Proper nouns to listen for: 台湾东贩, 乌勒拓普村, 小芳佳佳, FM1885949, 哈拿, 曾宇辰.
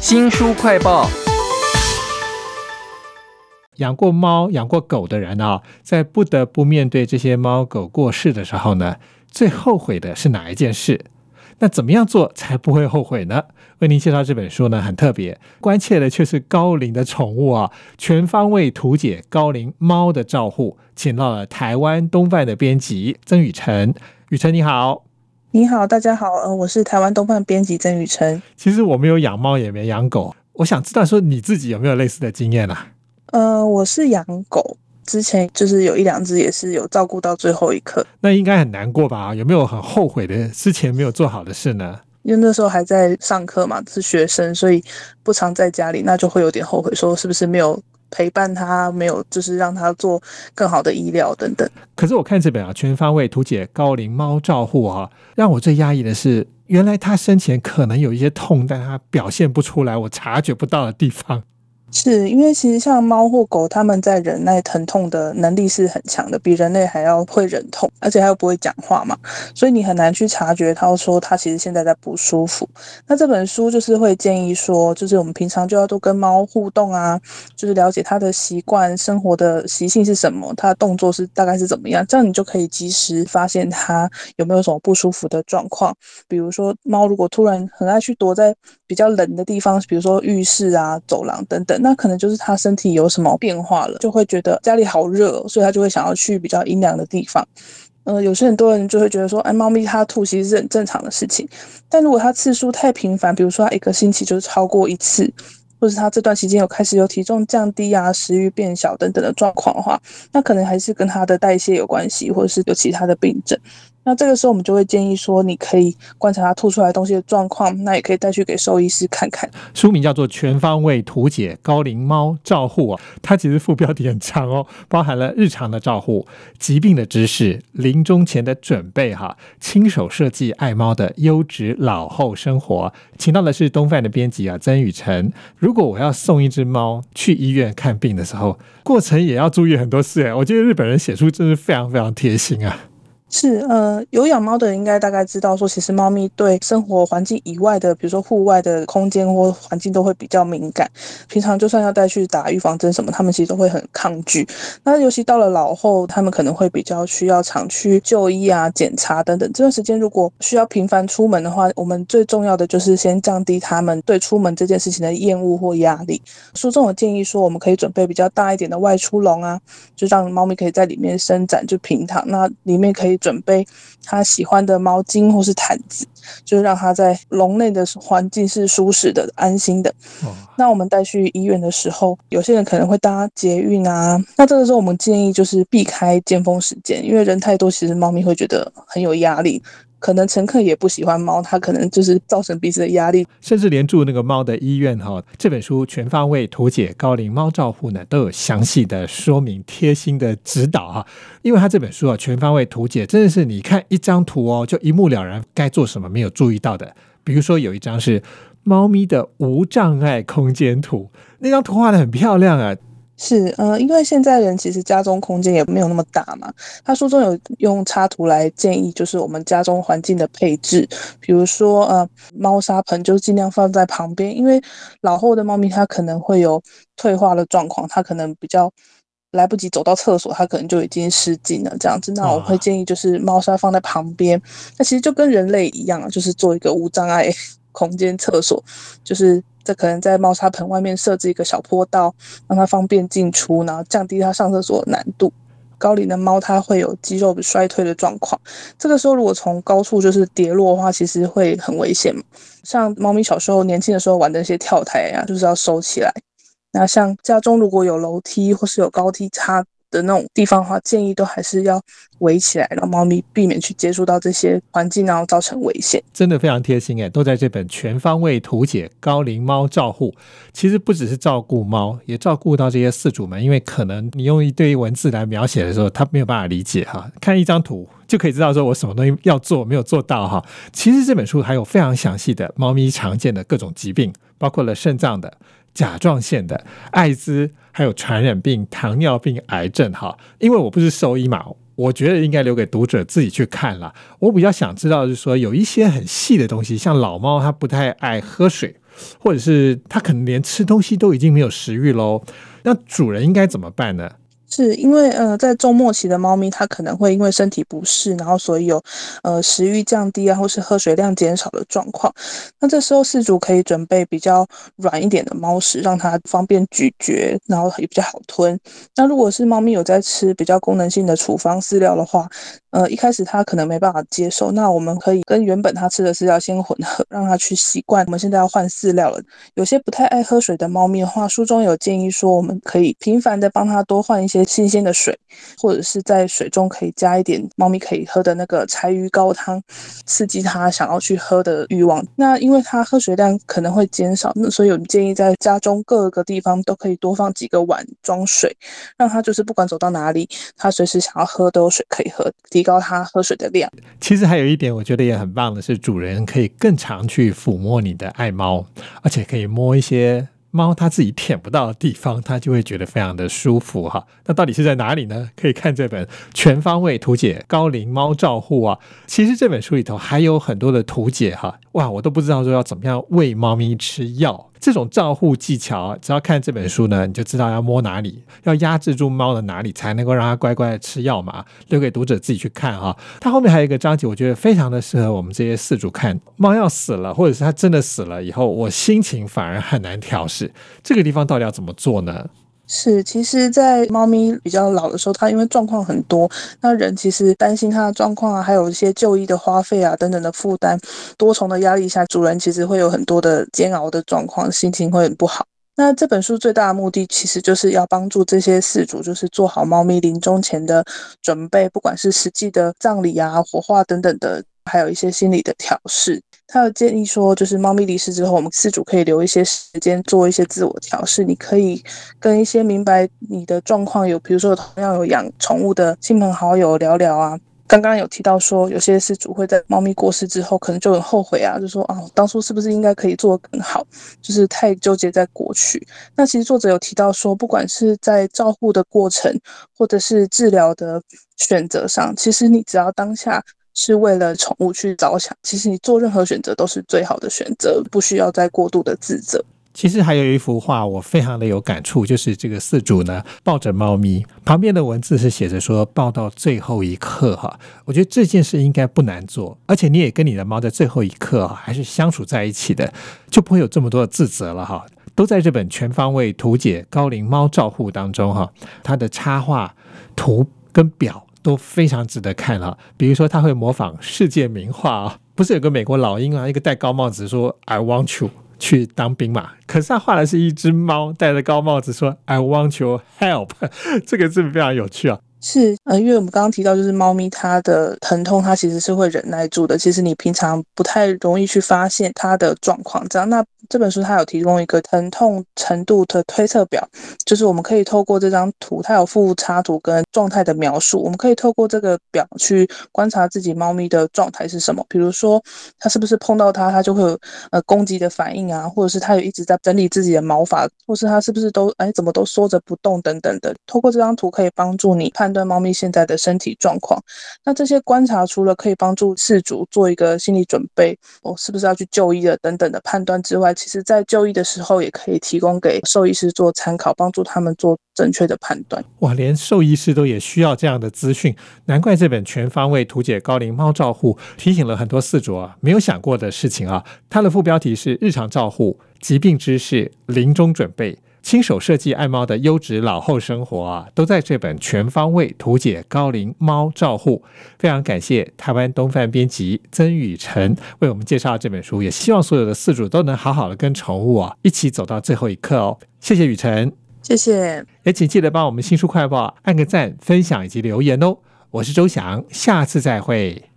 新书快报。养过猫养过狗的人啊，在不得不面对这些猫狗过世的时候呢，最后悔的是哪一件事？那怎么样做才不会后悔呢？为您介绍这本书呢，很特别，关切的却是高龄的宠物啊，全方位图解高龄猫的照护，请到了台湾东贩的编辑曾宇辰。宇辰你好。你好，大家好，我是台湾东贩编辑曾宇辰。其实我没有养猫也没养狗，我想知道说你自己有没有类似的经验啊？我是养狗，之前就是有一两只也是有照顾到最后一刻。那应该很难过吧？有没有很后悔的之前没有做好的事呢？因为那时候还在上课嘛，是学生，所以不常在家里，那就会有点后悔，说是不是没有陪伴他，没有就是让他做更好的医疗等等。可是我看这本啊，全方位图解高龄猫照护啊，让我最压抑的是，原来他生前可能有一些痛，但他表现不出来，我察觉不到的地方。是因为其实像猫或狗，他们在忍耐疼痛的能力是很强的，比人类还要会忍痛，而且还不会讲话嘛，所以你很难去察觉它说它其实现在在不舒服。那这本书就是会建议说，就是我们平常就要多跟猫互动啊，就是了解它的习惯、生活的习性是什么，它的动作是大概是怎么样，这样你就可以及时发现它有没有什么不舒服的状况。比如说猫如果突然很爱去躲在比较冷的地方，比如说浴室啊、走廊等等，那可能就是他身体有什么变化了，就会觉得家里好热哦，所以他就会想要去比较阴凉的地方。有些很多人就会觉得说，哎，猫咪它吐其实是很正常的事情，但如果它次数太频繁，比如说它一个星期就是超过一次，或者它这段期间有开始有体重降低啊、食欲变小等等的状况的话，那可能还是跟它的代谢有关系，或者是有其他的病症。那这个时候我们就会建议说，你可以观察它吐出来的东西的状况，那也可以带去给兽医师看看。书名叫做《全方位图解高龄猫照护》啊，它其实副标题很长哦，包含了日常的照护、疾病的知识、临终前的准备哈，亲手设计爱猫的优质老后生活。请到的是东贩的编辑啊，曾宇辰。如果我要送一只猫去医院看病的时候，过程也要注意很多事哎。我觉得日本人写书真是非常非常贴心啊。是，有养猫的人应该大概知道说，其实猫咪对生活环境以外的，比如说户外的空间或环境都会比较敏感，平常就算要带去打预防针什么，他们其实都会很抗拒。那尤其到了老后，他们可能会比较需要常去就医啊、检查等等，这段时间如果需要频繁出门的话，我们最重要的就是先降低他们对出门这件事情的厌恶或压力。书中有建议说，我们可以准备比较大一点的外出笼啊，就让猫咪可以在里面伸展就平躺，那里面可以准备他喜欢的毛巾或是毯子，就是让他在笼内的环境是舒适的、安心的。那我们带去医院的时候，有些人可能会搭捷运啊，那这个时候我们建议就是避开尖峰时间，因为人太多，其实猫咪会觉得很有压力。可能乘客也不喜欢猫，它可能就是造成彼此的压力，甚至连住那个猫的医院哈。这本书全方位图解高龄猫照护呢，都有详细的说明、贴心的指导哈。因为它这本书啊，全方位图解真的是你看一张图哦，就一目了然该做什么没有注意到的。比如说有一张是猫咪的无障碍空间图，那张图画得很漂亮啊。是，因为现在人其实家中空间也没有那么大嘛，他书中有用插图来建议，就是我们家中环境的配置，比如说猫砂盆就尽量放在旁边，因为老后的猫咪它可能会有退化的状况，它可能比较来不及走到厕所，它可能就已经失禁了这样子。那我会建议就是猫砂放在旁边，那其实就跟人类一样，就是做一个无障碍空间厕所，就是这可能在猫砂盆外面设置一个小坡道，让它方便进出，然后降低它上厕所的难度。高龄的猫它会有肌肉衰退的状况，这个时候如果从高处就是跌落的话，其实会很危险嘛。像猫咪小时候年轻的时候玩的一些跳台啊，就是要收起来。那像家中如果有楼梯或是有高低差的那种地方的话，建议都还是要围起来，让猫咪避免去接触到这些环境，然后造成危险。真的非常贴心耶，都在这本全方位图解高龄猫照护。其实不只是照顾猫，也照顾到这些饲主们，因为可能你用一堆文字来描写的时候，他没有办法理解哈。看一张图就可以知道说我什么东西要做没有做到哈。其实这本书还有非常详细的猫咪常见的各种疾病，包括了肾脏的、甲状腺的、艾滋，还有传染病、糖尿病、癌症哈。因为我不是兽医嘛，我觉得应该留给读者自己去看了。我比较想知道是说，有一些很细的东西，像老猫它不太爱喝水，或者是他可能连吃东西都已经没有食欲咯，那主人应该怎么办呢？是因为在中末期的猫咪它可能会因为身体不适，然后所以有食欲降低啊，或是喝水量减少的状况。那这时候饲主可以准备比较软一点的猫食，让它方便咀嚼，然后也比较好吞。那如果是猫咪有在吃比较功能性的处方饲料的话，一开始它可能没办法接受，那我们可以跟原本它吃的饲料先混合，让它去习惯。我们现在要换饲料了。有些不太爱喝水的猫咪的话，书中有建议说我们可以频繁的帮它多换一些新鲜的水，或者是在水中可以加一点猫咪可以喝的那个柴鱼高汤，刺激它想要去喝的欲望。那因为它喝水量可能会减少，所以我们建议在家中各个地方都可以多放几个碗装水，让它就是不管走到哪里，它随时想要喝都有水可以喝，提高它喝水的量。其实还有一点我觉得也很棒的是，主人可以更常去抚摸你的爱猫，而且可以摸一些猫它自己舔不到的地方，它就会觉得非常的舒服哈。那到底是在哪里呢？可以看这本全方位图解高龄猫照护啊。其实这本书里头还有很多的图解哈。哇，我都不知道说要怎么样喂猫咪吃药，这种照护技巧只要看这本书呢，你就知道要摸哪里，要压制住猫的哪里才能够让它乖乖的吃药嘛，留给读者自己去看哈。它后面还有一个章节，我觉得非常的适合我们这些饲主看。猫要死了，或者是它真的死了以后，我心情反而很难调试，这个地方到底要怎么做呢？是，其实在猫咪比较老的时候，它因为状况很多，那人其实担心它的状况啊，还有一些就医的花费啊等等的负担，多重的压力下，主人其实会有很多的煎熬的状况，心情会很不好。那这本书最大的目的其实就是要帮助这些饲主，就是做好猫咪临终前的准备，不管是实际的葬礼啊、火化等等的，还有一些心理的调试。他有建议说，就是猫咪离世之后，我们饲主可以留一些时间做一些自我调试。你可以跟一些明白你的状况有，比如说同样有养宠物的亲朋好友聊聊啊。刚刚有提到说，有些饲主会在猫咪过世之后，可能就很后悔啊，就说啊，当初是不是应该可以做得更好，就是太纠结在过去。那其实作者有提到说，不管是在照护的过程，或者是治疗的选择上，其实你只要当下是为了宠物去着想，其实你做任何选择都是最好的选择，不需要再过度的自责。其实还有一幅画我非常的有感触，就是这个饲主呢抱着猫咪，旁边的文字是写着说抱到最后一刻哈。我觉得这件事应该不难做，而且你也跟你的猫在最后一刻还是相处在一起的，就不会有这么多的自责了哈。都在这本全方位图解高龄猫照护当中哈，它的插画图跟表都非常值得看啊。比如说他会模仿世界名画啊，不是有个美国老鹰啊，一个戴高帽子说 I want you 去当兵嘛，可是他画的是一只猫戴着高帽子说 I want your help 这个是非常有趣啊。是，因为我们刚刚提到就是猫咪它的疼痛它其实是会忍耐住的，其实你平常不太容易去发现它的状况这样。那这本书它有提供一个疼痛程度的推测表，就是我们可以透过这张图，它有附插图跟状态的描述，我们可以透过这个表去观察自己猫咪的状态是什么，比如说它是不是碰到它就会有攻击的反应啊，或者是它有一直在整理自己的毛发，或是它是不是都怎么都缩着不动等等的。透过这张图可以帮助你判断猫咪现在的身体状况。那这些观察除了可以帮助饲主做一个心理准备，我是不是要去就医了等等的判断之外，其实在就医的时候也可以提供给兽医师做参考，帮助他们做正确的判断。哇，连兽医师都也需要这样的资讯，难怪这本全方位图解高龄猫照护提醒了很多饲主没有想过的事情啊。它的副标题是日常照护、疾病知识、临终准备，亲手设计爱猫的优质老后生活啊，都在这本全方位图解高龄猫照护。非常感谢台湾东贩编辑曾宇辰为我们介绍这本书，也希望所有的饲主都能好好的跟宠物一起走到最后一刻哦。谢谢宇辰，谢谢。也请记得帮我们新书快报按个赞、分享以及留言哦。我是周翔，下次再会。